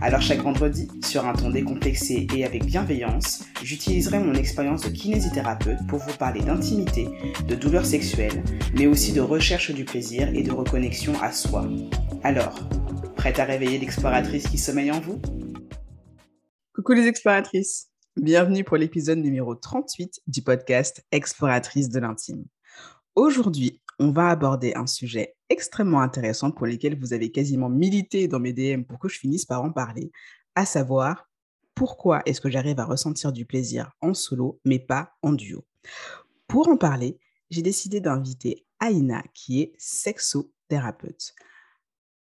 Alors chaque vendredi, sur un ton décomplexé et avec bienveillance, j'utiliserai mon expérience de kinésithérapeute pour vous parler d'intimité, de douleurs sexuelles, mais aussi de recherche du plaisir et de reconnexion à soi. Alors, prête à réveiller l'exploratrice qui sommeille en vous ? Coucou les exploratrices, bienvenue pour l'épisode numéro 38 du podcast Exploratrice de l'Intime. Aujourd'hui, on va aborder un sujet extrêmement intéressant pour lequel vous avez quasiment milité dans mes DM pour que je finisse par en parler, à savoir pourquoi est-ce que j'arrive à ressentir du plaisir en solo mais pas en duo. Pour en parler, j'ai décidé d'inviter Aïna qui est sexothérapeute.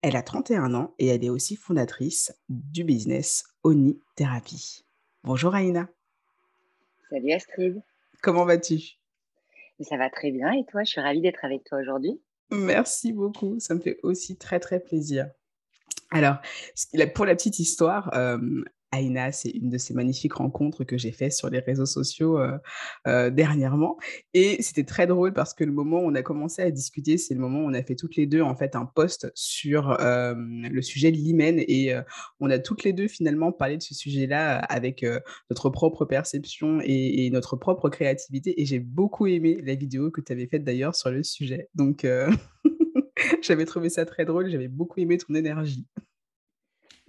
Elle a 31 ans et elle est aussi fondatrice du business Oni Therapy. Bonjour Aïna. Salut Astrid. Comment vas-tu ? Ça va très bien et toi ? Je suis ravie d'être avec toi aujourd'hui. Merci beaucoup, ça me fait aussi très très plaisir. Alors, pour la petite histoire, Aïna, c'est une de ces magnifiques rencontres que j'ai faites sur les réseaux sociaux dernièrement. Et c'était très drôle parce que le moment où on a commencé à discuter, c'est le moment où on a fait toutes les deux en fait un post sur le sujet de l'hymen. Et on a toutes les deux finalement parlé de ce sujet-là avec notre propre perception et notre propre créativité. Et j'ai beaucoup aimé la vidéo que tu avais faite d'ailleurs sur le sujet. Donc, j'avais trouvé ça très drôle, j'avais beaucoup aimé ton énergie.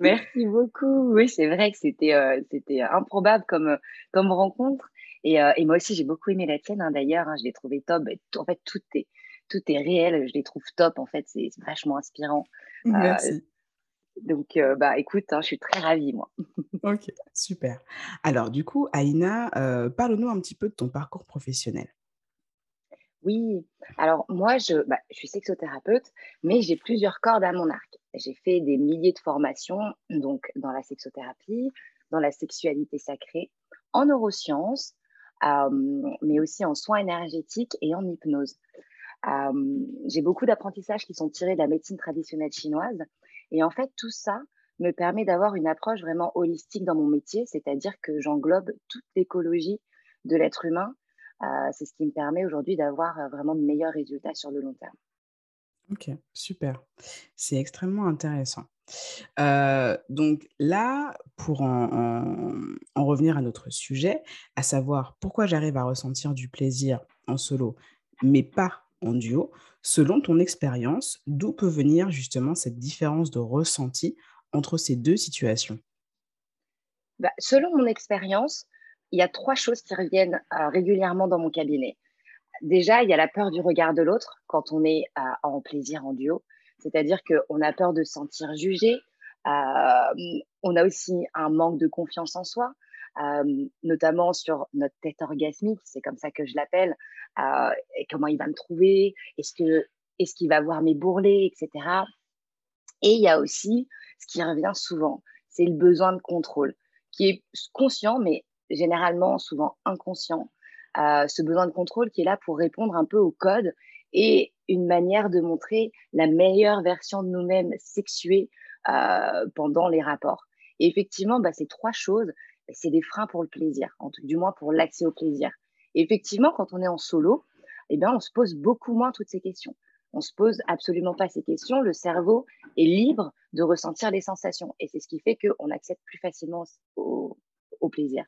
Merci beaucoup. Oui, c'est vrai que c'était improbable comme rencontre. Et moi aussi, j'ai beaucoup aimé la tienne, hein, d'ailleurs. Hein, je l'ai trouvée top. En fait, tout est réel. Je les trouve top. En fait, c'est vachement inspirant. Merci. Donc, écoute, hein, je suis très ravie, moi. Ok, super. Alors, du coup, Aïna, parle-nous un petit peu de ton parcours professionnel. Oui. Alors, moi, je suis sexothérapeute, mais j'ai plusieurs cordes à mon arc. J'ai fait des milliers de formations, donc dans la sexothérapie, dans la sexualité sacrée, en neurosciences, mais aussi en soins énergétiques et en hypnose. J'ai beaucoup d'apprentissages qui sont tirés de la médecine traditionnelle chinoise. Et en fait, tout ça me permet d'avoir une approche vraiment holistique dans mon métier, c'est-à-dire que j'englobe toute l'écologie de l'être humain. C'est ce qui me permet aujourd'hui d'avoir vraiment de meilleurs résultats sur le long terme. Ok, super. C'est extrêmement intéressant. Donc là, pour en revenir à notre sujet, à savoir pourquoi j'arrive à ressentir du plaisir en solo, mais pas en duo, selon ton expérience, d'où peut venir justement cette différence de ressenti entre ces deux situations ? Selon mon expérience, il y a trois choses qui reviennent régulièrement dans mon cabinet. Déjà, il y a la peur du regard de l'autre quand on est en plaisir en duo, c'est-à-dire qu'on a peur de se sentir jugé, on a aussi un manque de confiance en soi, notamment sur notre tête orgasmique, c'est comme ça que je l'appelle, et comment il va me trouver, est-ce qu'il va voir mes bourrelets, etc. Et il y a aussi ce qui revient souvent, c'est le besoin de contrôle, qui est conscient, mais généralement souvent inconscient. Ce besoin de contrôle qui est là pour répondre un peu au code et une manière de montrer la meilleure version de nous-mêmes sexuée pendant les rapports. Et effectivement, ces trois choses, c'est des freins pour le plaisir, du moins pour l'accès au plaisir. Et effectivement, quand on est en solo, on se pose beaucoup moins toutes ces questions. On se pose absolument pas ces questions. Le cerveau est libre de ressentir les sensations. Et c'est ce qui fait qu'on accède plus facilement au plaisir.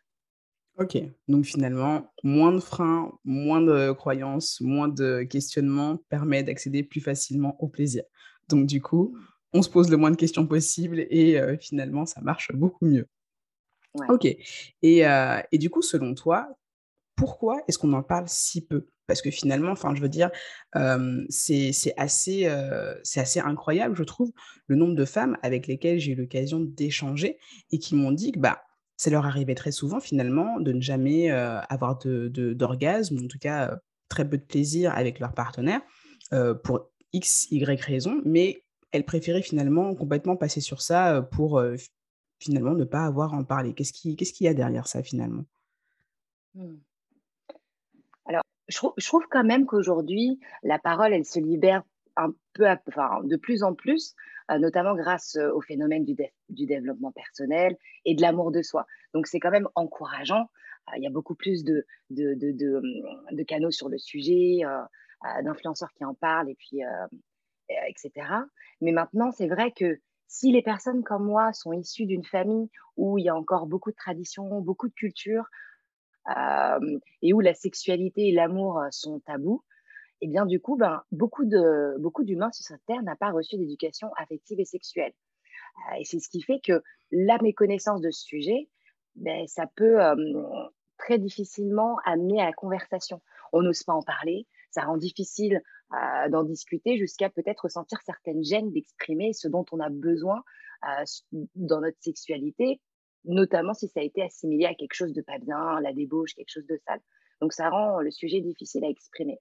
Ok, donc finalement, moins de freins, moins de croyances, moins de questionnements permet d'accéder plus facilement au plaisir. Donc du coup, on se pose le moins de questions possible et finalement, ça marche beaucoup mieux. Ouais. Ok, et du coup, selon toi, pourquoi est-ce qu'on en parle si peu ? Parce que finalement, c'est assez incroyable, je trouve, le nombre de femmes avec lesquelles j'ai eu l'occasion d'échanger et qui m'ont dit que ça leur arrivait très souvent, finalement, de ne jamais avoir d'orgasme, ou en tout cas, très peu de plaisir avec leur partenaire, pour X, Y raison, mais elles préféraient finalement complètement passer sur ça pour finalement ne pas avoir à en parler. Qu'est-ce qu'il y a derrière ça, finalement ? Alors, je trouve quand même qu'aujourd'hui, la parole, elle se libère de plus en plus, notamment grâce au phénomène du développement personnel et de l'amour de soi. Donc, c'est quand même encourageant. Il y a beaucoup plus de canaux sur le sujet, d'influenceurs qui en parlent, et puis, etc. Mais maintenant, c'est vrai que si les personnes comme moi sont issues d'une famille où il y a encore beaucoup de traditions, beaucoup de cultures, et où la sexualité et l'amour sont tabous, et bien du coup, beaucoup d'humains sur cette terre n'ont pas reçu d'éducation affective et sexuelle. Et c'est ce qui fait que la méconnaissance de ce sujet, ça peut très difficilement amener à la conversation. On n'ose pas en parler, ça rend difficile d'en discuter jusqu'à peut-être ressentir certaines gênes d'exprimer ce dont on a besoin dans notre sexualité, notamment si ça a été assimilé à quelque chose de pas bien, la débauche, quelque chose de sale. Donc ça rend le sujet difficile à exprimer.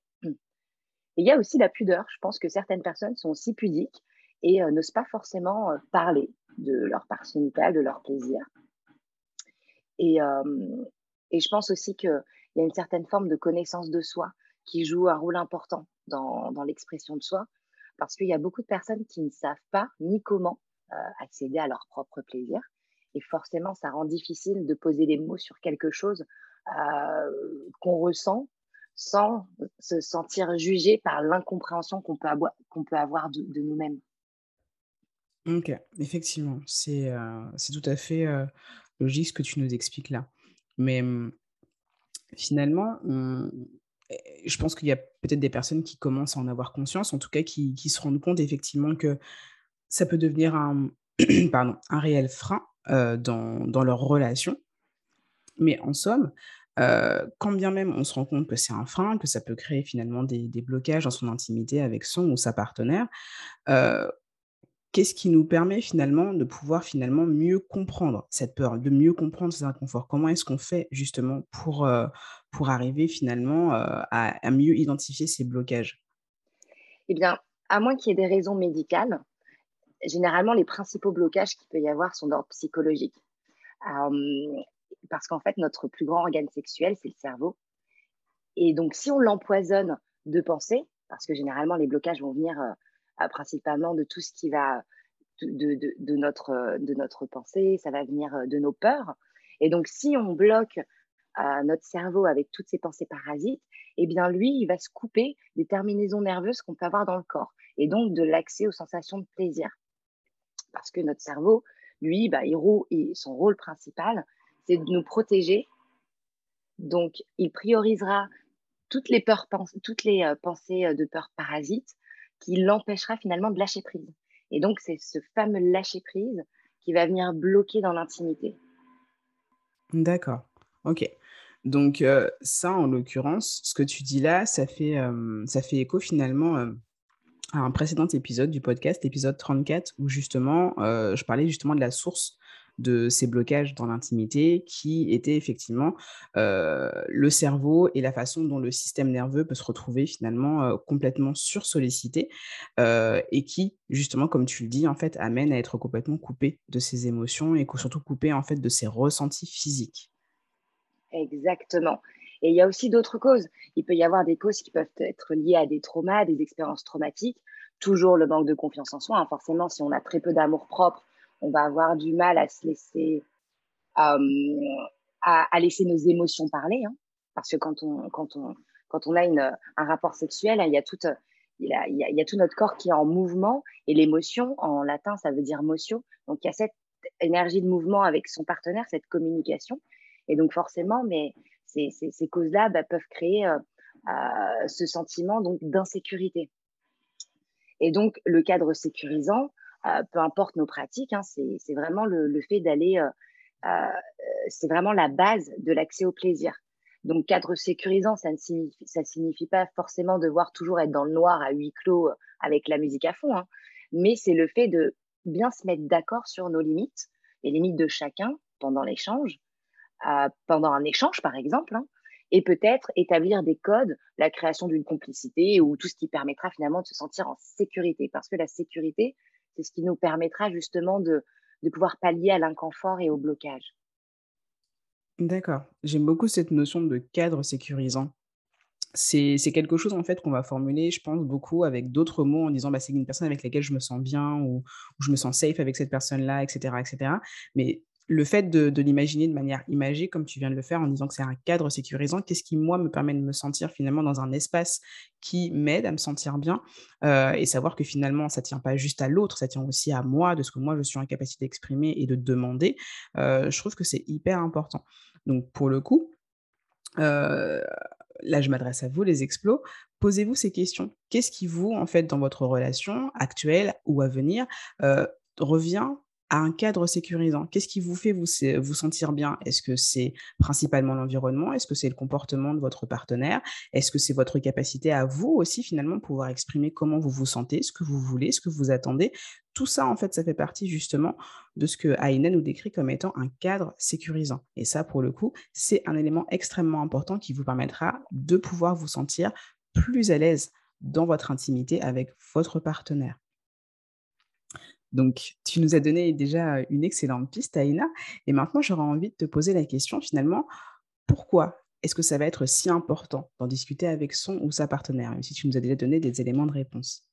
Et il y a aussi la pudeur. Je pense que certaines personnes sont aussi pudiques et n'osent pas forcément parler de leur part génitale, de leur plaisir. Et je pense aussi qu'il y a une certaine forme de connaissance de soi qui joue un rôle important dans l'expression de soi, parce qu'il y a beaucoup de personnes qui ne savent pas ni comment accéder à leur propre plaisir. Et forcément, ça rend difficile de poser des mots sur quelque chose qu'on ressent, sans se sentir jugé par l'incompréhension qu'on peut avoir de nous-mêmes. Ok, effectivement, c'est tout à fait logique ce que tu nous expliques là. Mais finalement, je pense qu'il y a peut-être des personnes qui commencent à en avoir conscience, en tout cas qui se rendent compte effectivement que ça peut devenir un réel frein dans leur relation. Mais en somme, quand bien même on se rend compte que c'est un frein, que ça peut créer finalement des blocages dans son intimité avec son ou sa partenaire, qu'est-ce qui nous permet finalement de pouvoir finalement mieux comprendre cette peur, de mieux comprendre ces inconforts? Comment est-ce qu'on fait justement pour arriver finalement à mieux identifier ces blocages? Eh bien, à moins qu'il y ait des raisons médicales, généralement les principaux blocages qu'il peut y avoir sont d'ordre psychologique. Parce qu'en fait, notre plus grand organe sexuel, c'est le cerveau. Et donc, si on l'empoisonne de pensées, parce que généralement, les blocages vont venir principalement de tout ce qui va de notre pensée, ça va venir de nos peurs. Et donc, si on bloque notre cerveau avec toutes ces pensées parasites, eh bien, lui, il va se couper des terminaisons nerveuses qu'on peut avoir dans le corps, et donc de l'accès aux sensations de plaisir. Parce que notre cerveau, lui, son rôle principal, c'est de nous protéger. Donc, il priorisera toutes les pensées de peur parasites qui l'empêchera finalement de lâcher prise. Et donc, c'est ce fameux lâcher prise qui va venir bloquer dans l'intimité. D'accord, ok. Donc, ça, en l'occurrence, ce que tu dis là, ça fait écho finalement à un précédent épisode du podcast, épisode 34, où justement, je parlais justement de la source de ces blocages dans l'intimité qui étaient effectivement le cerveau et la façon dont le système nerveux peut se retrouver finalement complètement sursollicité et qui, justement, comme tu le dis, en fait, amène à être complètement coupé de ses émotions et surtout coupé, en fait, de ses ressentis physiques. Exactement. Et il y a aussi d'autres causes. Il peut y avoir des causes qui peuvent être liées à des traumas, des expériences traumatiques, toujours le manque de confiance en soi. Hein. Forcément, si on a très peu d'amour propre, on va avoir du mal à se laisser, à laisser nos émotions parler, hein, parce que quand on a un rapport sexuel, il y a tout notre corps qui est en mouvement, et l'émotion, en latin, ça veut dire motio, donc il y a cette énergie de mouvement avec son partenaire, cette communication, et donc forcément, mais ces causes-là peuvent créer ce sentiment donc d'insécurité. Et donc, le cadre sécurisant, peu importe nos pratiques, hein, c'est vraiment le fait d'aller, c'est vraiment la base de l'accès au plaisir. Donc cadre sécurisant, ça ne signifie pas forcément devoir toujours être dans le noir à huis clos avec la musique à fond, hein, mais c'est le fait de bien se mettre d'accord sur nos limites, les limites de chacun pendant un échange par exemple, hein, et peut-être établir des codes, la création d'une complicité ou tout ce qui permettra finalement de se sentir en sécurité, parce que la sécurité, c'est ce qui nous permettra justement de pouvoir pallier à l'inconfort et au blocage. D'accord. J'aime beaucoup cette notion de cadre sécurisant c'est quelque chose en fait qu'on va formuler, je pense, beaucoup avec d'autres mots en disant bah, c'est une personne avec laquelle je me sens bien ou je me sens safe avec cette personne-là, etc., etc. Mais le fait de l'imaginer de manière imagée, comme tu viens de le faire, en disant que c'est un cadre sécurisant, qu'est-ce qui, moi, me permet de me sentir finalement dans un espace qui m'aide à me sentir bien et savoir que finalement, ça ne tient pas juste à l'autre, ça tient aussi à moi, de ce que moi, je suis en capacité d'exprimer et de demander. Je trouve que c'est hyper important. Donc, pour le coup, là, je m'adresse à vous, les explos. Posez-vous ces questions. Qu'est-ce qui vous, en fait, dans votre relation actuelle ou à venir, revient à un cadre sécurisant? Qu'est-ce qui vous fait vous sentir bien? Est-ce que c'est principalement l'environnement? Est-ce que c'est le comportement de votre partenaire? Est-ce que c'est votre capacité à vous aussi, finalement, pouvoir exprimer comment vous vous sentez, ce que vous voulez, ce que vous attendez? Tout ça, en fait, ça fait partie justement de ce que Aïna nous décrit comme étant un cadre sécurisant. Et ça, pour le coup, c'est un élément extrêmement important qui vous permettra de pouvoir vous sentir plus à l'aise dans votre intimité avec votre partenaire. Donc, tu nous as donné déjà une excellente piste, Aïna. Et maintenant, j'aurais envie de te poser la question, finalement, pourquoi est-ce que ça va être si important d'en discuter avec son ou sa partenaire, même si tu nous as déjà donné des éléments de réponse?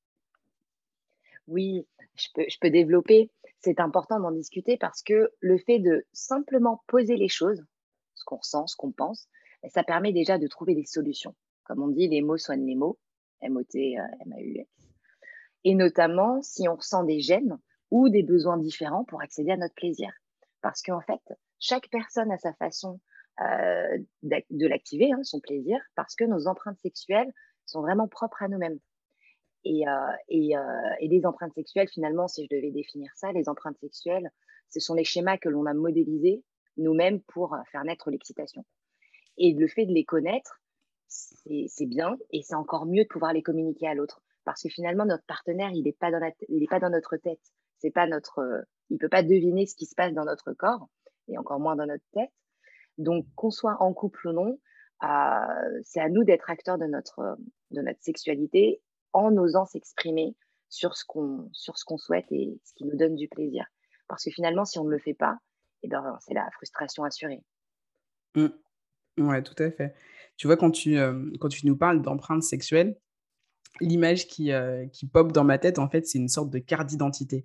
Oui, je peux développer. C'est important d'en discuter parce que le fait de simplement poser les choses, ce qu'on ressent, ce qu'on pense, ça permet déjà de trouver des solutions. Comme on dit, les mots soignent les mots, MOT, MAUX. Et notamment, si on ressent des gènes ou des besoins différents pour accéder à notre plaisir. Parce qu'en fait, chaque personne a sa façon de l'activer, son plaisir, parce que nos empreintes sexuelles sont vraiment propres à nous-mêmes. Et les empreintes sexuelles, finalement, si je devais définir ça, les empreintes sexuelles, ce sont les schémas que l'on a modélisés nous-mêmes pour faire naître l'excitation. Et le fait de les connaître, c'est bien, et c'est encore mieux de pouvoir les communiquer à l'autre. Parce que finalement, notre partenaire, il n'est pas dans notre tête. C'est pas il ne peut pas deviner ce qui se passe dans notre corps, et encore moins dans notre tête. Donc, qu'on soit en couple ou non, c'est à nous d'être acteurs de notre sexualité en osant s'exprimer sur ce qu'on souhaite et ce qui nous donne du plaisir. Parce que finalement, si on ne le fait pas, eh ben, c'est la frustration assurée. Mmh. Ouais, tout à fait. Tu vois, quand tu nous parles d'empreintes sexuelles, l'image qui pop dans ma tête, en fait, c'est une sorte de carte d'identité.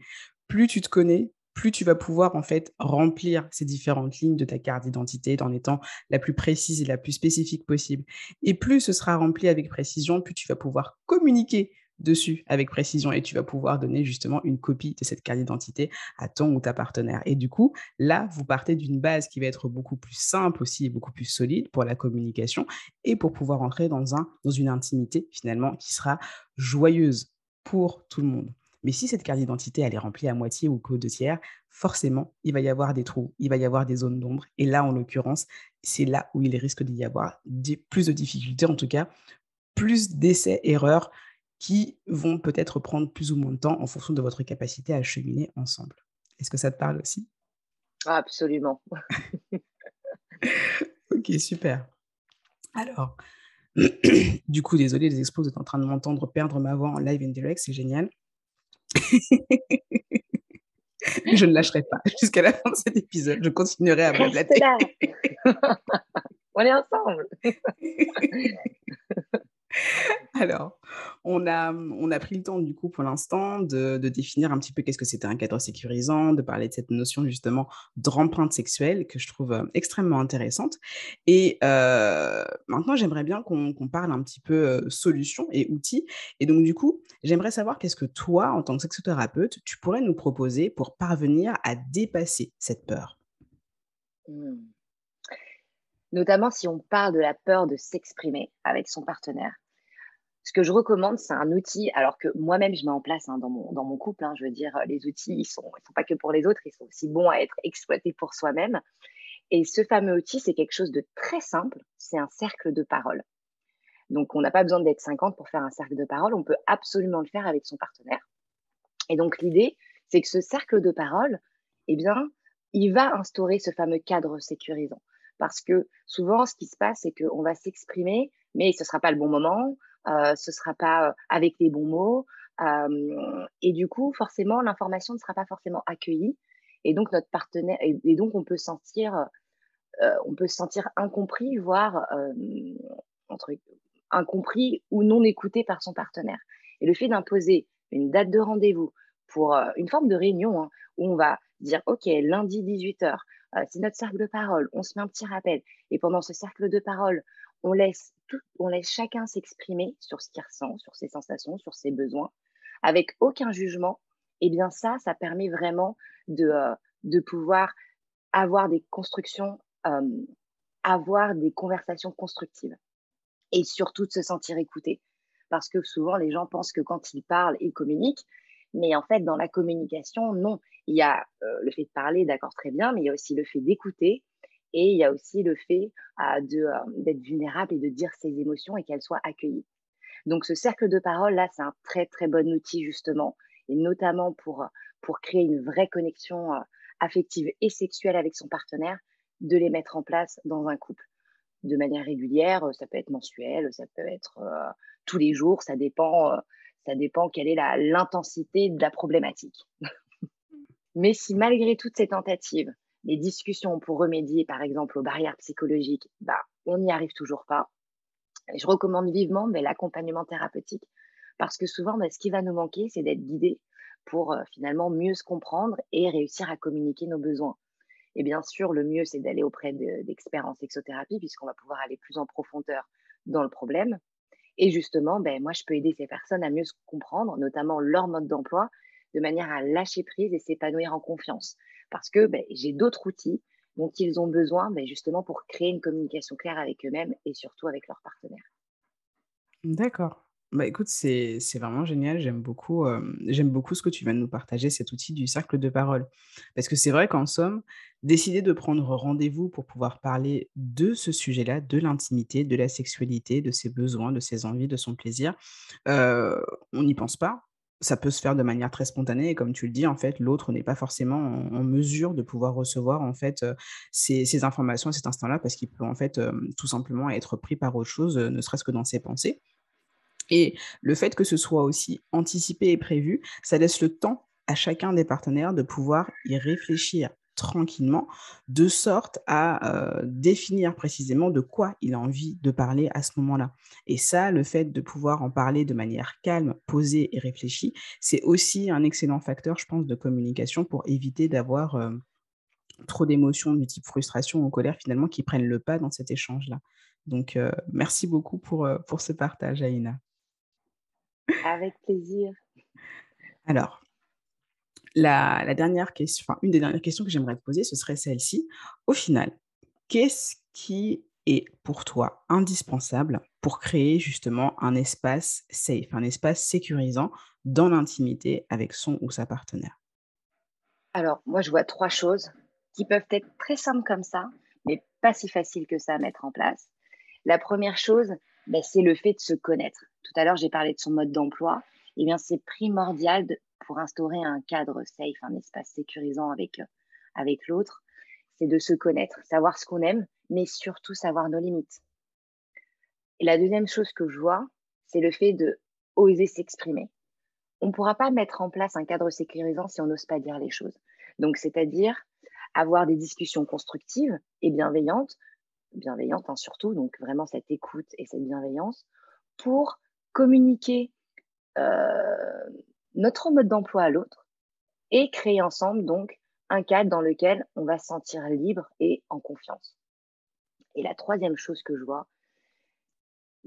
Plus tu te connais, plus tu vas pouvoir, en fait, remplir ces différentes lignes de ta carte d'identité en étant la plus précise et la plus spécifique possible. Et plus ce sera rempli avec précision, plus tu vas pouvoir communiquer dessus avec précision et tu vas pouvoir donner justement une copie de cette carte d'identité à ton ou ta partenaire. Et du coup, là, vous partez d'une base qui va être beaucoup plus simple aussi et beaucoup plus solide pour la communication et pour pouvoir entrer dans une intimité finalement qui sera joyeuse pour tout le monde. Mais si cette carte d'identité, elle est remplie à moitié ou qu'aux deux tiers, forcément, il va y avoir des trous, il va y avoir des zones d'ombre. Et là, en l'occurrence, c'est là où il risque d'y avoir plus de difficultés, en tout cas, plus d'essais-erreurs qui vont peut-être prendre plus ou moins de temps en fonction de votre capacité à cheminer ensemble. Est-ce que ça te parle aussi? Absolument. Ok, super. Alors, du coup, désolée, les expos, vous êtes en train de m'entendre perdre ma voix en live and direct, c'est génial. Je ne lâcherai pas jusqu'à la fin de cet épisode. Je continuerai à blablater. On est ensemble. Alors, on a pris le temps du coup pour l'instant de définir un petit peu qu'est-ce que c'était un cadre sécurisant, de parler de cette notion justement d'empreinte sexuelle que je trouve extrêmement intéressante. Et maintenant, j'aimerais bien qu'on parle un petit peu solutions et outils. Et donc du coup, j'aimerais savoir qu'est-ce que toi, en tant que sexothérapeute, tu pourrais nous proposer pour parvenir à dépasser cette peur. Notamment si on parle de la peur de s'exprimer avec son partenaire. Ce que je recommande, c'est un outil, alors que moi-même, je mets en place dans mon couple. Je veux dire, les outils, ils sont pas que pour les autres, ils sont aussi bons à être exploités pour soi-même. Et ce fameux outil, c'est quelque chose de très simple, c'est un cercle de parole. Donc, on n'a pas besoin d'être 50 pour faire un cercle de parole, on peut absolument le faire avec son partenaire. Et donc, l'idée, c'est que ce cercle de parole, eh bien, il va instaurer ce fameux cadre sécurisant. Parce que souvent, ce qui se passe, c'est qu'on va s'exprimer, mais ce ne sera pas le bon moment, ce ne sera pas avec les bons mots. Et du coup, forcément, l'information ne sera pas forcément accueillie. Et donc, notre partenaire, et donc on peut se sentir incompris, voire incompris ou non écouté par son partenaire. Et le fait d'imposer une date de rendez-vous pour une forme de réunion, hein, où on va dire « Ok, lundi 18h, c'est notre cercle de parole, on se met un petit rappel. » Et pendant ce cercle de parole, on laisse chacun s'exprimer sur ce qu'il ressent, sur ses sensations, sur ses besoins, avec aucun jugement. Et bien ça permet vraiment de pouvoir avoir des constructions, avoir des conversations constructives et surtout de se sentir écouté. Parce que souvent, les gens pensent que quand ils parlent, ils communiquent. Mais en fait, dans la communication, non. Il y a le fait de parler, d'accord, très bien, mais il y a aussi le fait d'écouter et il y a aussi le fait d'être vulnérable et de dire ses émotions et qu'elles soient accueillies. Donc, ce cercle de parole, là, c'est un très, très bon outil, justement, et notamment pour créer une vraie connexion affective et sexuelle avec son partenaire, de les mettre en place dans un couple. De manière régulière, ça peut être mensuel, ça peut être tous les jours, ça dépend quelle est l'intensité de la problématique. Mais si malgré toutes ces tentatives, les discussions pour remédier par exemple aux barrières psychologiques, on n'y arrive toujours pas, et je recommande vivement l'accompagnement thérapeutique, parce que souvent ce qui va nous manquer, c'est d'être guidé pour finalement mieux se comprendre et réussir à communiquer nos besoins. Et bien sûr, le mieux, c'est d'aller auprès d'experts en sexothérapie, puisqu'on va pouvoir aller plus en profondeur dans le problème. Et justement, moi, je peux aider ces personnes à mieux se comprendre, notamment leur mode d'emploi, de manière à lâcher prise et s'épanouir en confiance. Parce que j'ai d'autres outils dont ils ont besoin, justement, pour créer une communication claire avec eux-mêmes et surtout avec leurs partenaires. D'accord. Écoute, c'est vraiment génial, j'aime beaucoup ce que tu viens de nous partager, cet outil du cercle de parole. Parce que c'est vrai qu'en somme, décider de prendre rendez-vous pour pouvoir parler de ce sujet-là, de l'intimité, de la sexualité, de ses besoins, de ses envies, de son plaisir, on n'y pense pas. Ça peut se faire de manière très spontanée et comme tu le dis, en fait, l'autre n'est pas forcément en mesure de pouvoir recevoir en fait ces informations à cet instant-là parce qu'il peut en fait tout simplement être pris par autre chose, ne serait-ce que dans ses pensées. Et le fait que ce soit aussi anticipé et prévu, ça laisse le temps à chacun des partenaires de pouvoir y réfléchir tranquillement, de sorte à définir précisément de quoi il a envie de parler à ce moment-là. Et ça, le fait de pouvoir en parler de manière calme, posée et réfléchie, c'est aussi un excellent facteur, je pense, de communication pour éviter d'avoir trop d'émotions du type frustration ou colère, finalement, qui prennent le pas dans cet échange-là. Donc, merci beaucoup pour ce partage, Aïna. Avec plaisir. Alors, la dernière question, une des dernières questions que j'aimerais te poser, ce serait celle-ci. Au final, qu'est-ce qui est pour toi indispensable pour créer justement un espace safe, un espace sécurisant dans l'intimité avec son ou sa partenaire? Alors, moi, je vois trois choses qui peuvent être très simples comme ça, mais pas si faciles que ça à mettre en place. La première chose, c'est le fait de se connaître. Tout à l'heure, j'ai parlé de son mode d'emploi. Eh bien, c'est primordial pour instaurer un cadre safe, un espace sécurisant avec l'autre. C'est de se connaître, savoir ce qu'on aime, mais surtout savoir nos limites. Et la deuxième chose que je vois, c'est le fait d'oser s'exprimer. On ne pourra pas mettre en place un cadre sécurisant si on n'ose pas dire les choses. Donc, c'est-à-dire avoir des discussions constructives et bienveillantes hein, surtout, donc vraiment cette écoute et cette bienveillance, pour communiquer notre mode d'emploi à l'autre et créer ensemble donc un cadre dans lequel on va se sentir libre et en confiance. Et la troisième chose que je vois,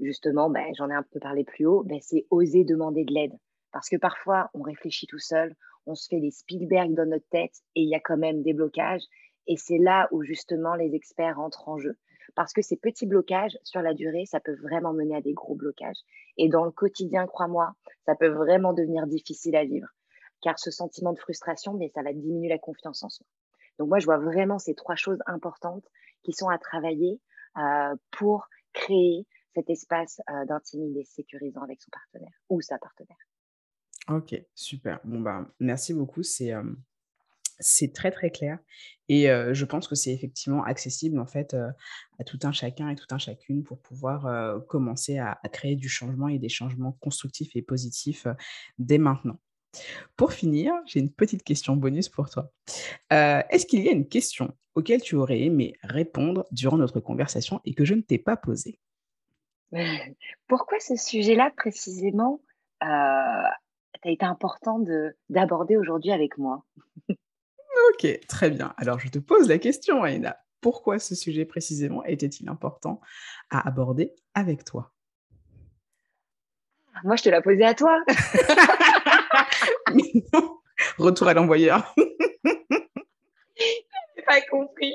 justement, j'en ai un peu parlé plus haut, c'est oser demander de l'aide. Parce que parfois, on réfléchit tout seul, on se fait des Spielberg dans notre tête et il y a quand même des blocages. Et c'est là où justement les experts entrent en jeu. Parce que ces petits blocages, sur la durée, ça peut vraiment mener à des gros blocages. Et dans le quotidien, crois-moi, ça peut vraiment devenir difficile à vivre. Car ce sentiment de frustration, ça va diminuer la confiance en soi. Donc moi, je vois vraiment ces trois choses importantes qui sont à travailler pour créer cet espace d'intimité sécurisant avec son partenaire ou sa partenaire. Ok, super. Merci beaucoup. C'est très, très clair. Et je pense que c'est effectivement accessible, en fait, à tout un chacun et tout un chacune pour pouvoir commencer à créer du changement et des changements constructifs et positifs dès maintenant. Pour finir, j'ai une petite question bonus pour toi. Est-ce qu'il y a une question auquel tu aurais aimé répondre durant notre conversation et que je ne t'ai pas posée ? Pourquoi ce sujet-là précisément t'a été important d'aborder aujourd'hui avec moi? Ok, très bien. Alors, je te pose la question, Aïna. Pourquoi ce sujet précisément était-il important à aborder avec toi? Moi, je te l'ai posé à toi. Mais non. Retour à l'envoyeur. Je n'ai pas compris.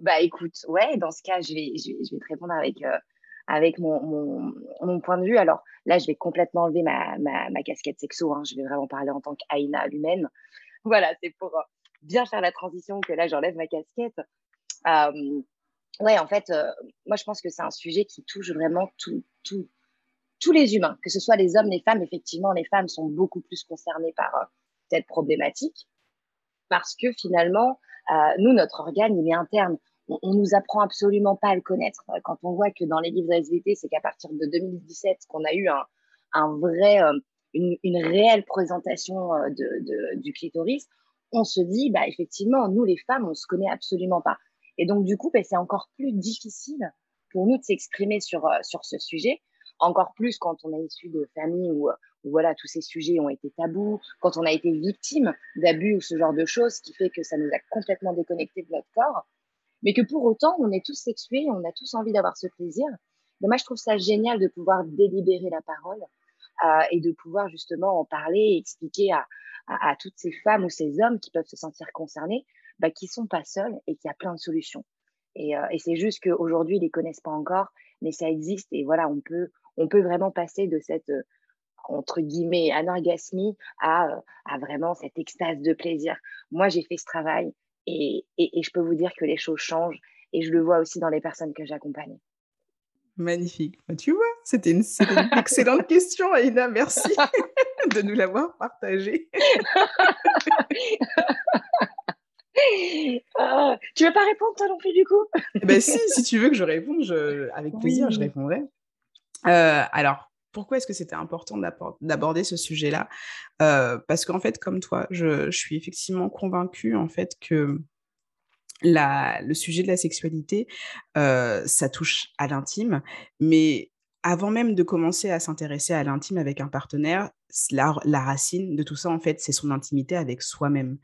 Bah écoute, ouais, dans ce cas, je vais te répondre avec mon point de vue. Alors là, je vais complètement enlever ma casquette sexo, hein. Je vais vraiment parler en tant qu'Aïna humaine. Voilà, c'est pour bien faire la transition que là, j'enlève ma casquette. Ouais, en fait, moi, je pense que c'est un sujet qui touche vraiment tous les humains, que ce soit les hommes, les femmes. Effectivement, les femmes sont beaucoup plus concernées par cette problématique parce que finalement, nous, notre organe, il est interne. On nous apprend absolument pas à le connaître. Quand on voit que dans les livres SVT, c'est qu'à partir de 2017 qu'on a eu une réelle présentation du clitoris, on se dit, bah, effectivement, nous, les femmes, on se connaît absolument pas. Et donc, du coup, bah, c'est encore plus difficile pour nous de s'exprimer sur ce sujet, encore plus quand on est issu de familles où voilà, tous ces sujets ont été tabous, quand on a été victime d'abus ou ce genre de choses, qui fait que ça nous a complètement déconnecté de notre corps. Mais que pour autant, on est tous sexués, on a tous envie d'avoir ce plaisir. Mais moi, je trouve ça génial de pouvoir délibérer la parole et de pouvoir justement en parler et expliquer à toutes ces femmes ou ces hommes qui peuvent se sentir concernés, bah, qu'ils ne sont pas seuls et qu'il y a plein de solutions. Et c'est juste qu'aujourd'hui, ils ne les connaissent pas encore, mais ça existe. Et voilà, on peut vraiment passer de cette, entre guillemets, anorgasmie à vraiment cette extase de plaisir. Moi, j'ai fait ce travail. Et je peux vous dire que les choses changent et je le vois aussi dans les personnes que j'accompagne. Magnifique. Tu vois, c'était une excellente question, Aïna. Merci de nous l'avoir partagée. Tu veux pas répondre, toi non plus, du coup? Ben si tu veux que je réponde, avec plaisir, oui. Je répondrai. Alors, pourquoi est-ce que c'était important d'aborder ce sujet-là? Parce qu'en fait, comme toi, je suis effectivement convaincue en fait, que le sujet de la sexualité, ça touche à l'intime. Mais avant même de commencer à s'intéresser à l'intime avec un partenaire, la racine de tout ça, en fait, c'est son intimité avec soi-même.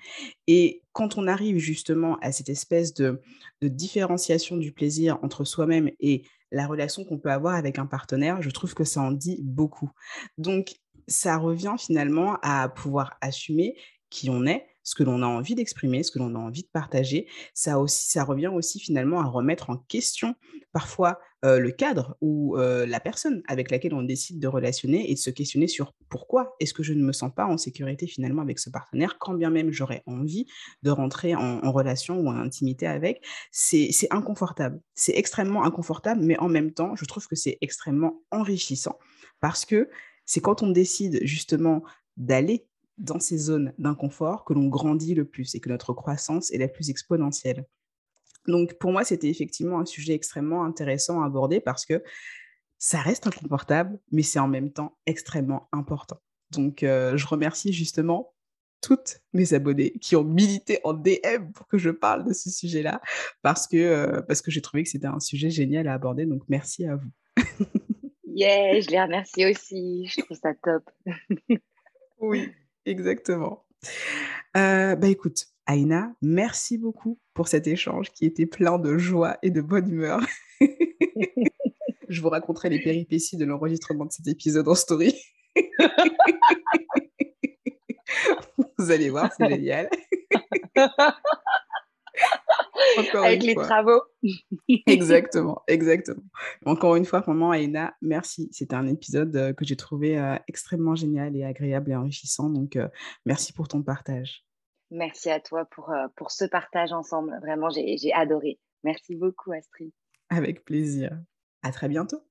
Et quand on arrive justement à cette espèce de différenciation du plaisir entre soi-même et la relation qu'on peut avoir avec un partenaire, je trouve que ça en dit beaucoup. Donc, ça revient finalement à pouvoir assumer qui on est, ce que l'on a envie d'exprimer, ce que l'on a envie de partager. Ça revient aussi finalement à remettre en question parfois le cadre ou la personne avec laquelle on décide de relationner et de se questionner sur pourquoi est-ce que je ne me sens pas en sécurité finalement avec ce partenaire, quand bien même j'aurais envie de rentrer en relation ou en intimité avec. C'est inconfortable, c'est extrêmement inconfortable, mais en même temps, je trouve que c'est extrêmement enrichissant parce que c'est quand on décide justement d'aller dans ces zones d'inconfort que l'on grandit le plus et que notre croissance est la plus exponentielle. Donc, pour moi, c'était effectivement un sujet extrêmement intéressant à aborder parce que ça reste inconfortable, mais c'est en même temps extrêmement important. Donc, je remercie justement toutes mes abonnées qui ont milité en DM pour que je parle de ce sujet-là parce que j'ai trouvé que c'était un sujet génial à aborder. Donc, merci à vous. Yeah, je les remercie aussi. Je trouve ça top. Oui. Exactement. Bah écoute, Aïna, merci beaucoup pour cet échange qui était plein de joie et de bonne humeur. Je vous raconterai les péripéties de l'enregistrement de cet épisode en story. Vous allez voir, c'est génial. Avec les travaux. Exactement. Encore une fois, vraiment, Aïna, merci. C'était un épisode que j'ai trouvé extrêmement génial et agréable et enrichissant. Donc, merci pour ton partage. Merci à toi pour ce partage ensemble. Vraiment, j'ai adoré. Merci beaucoup, Astrid. Avec plaisir. À très bientôt.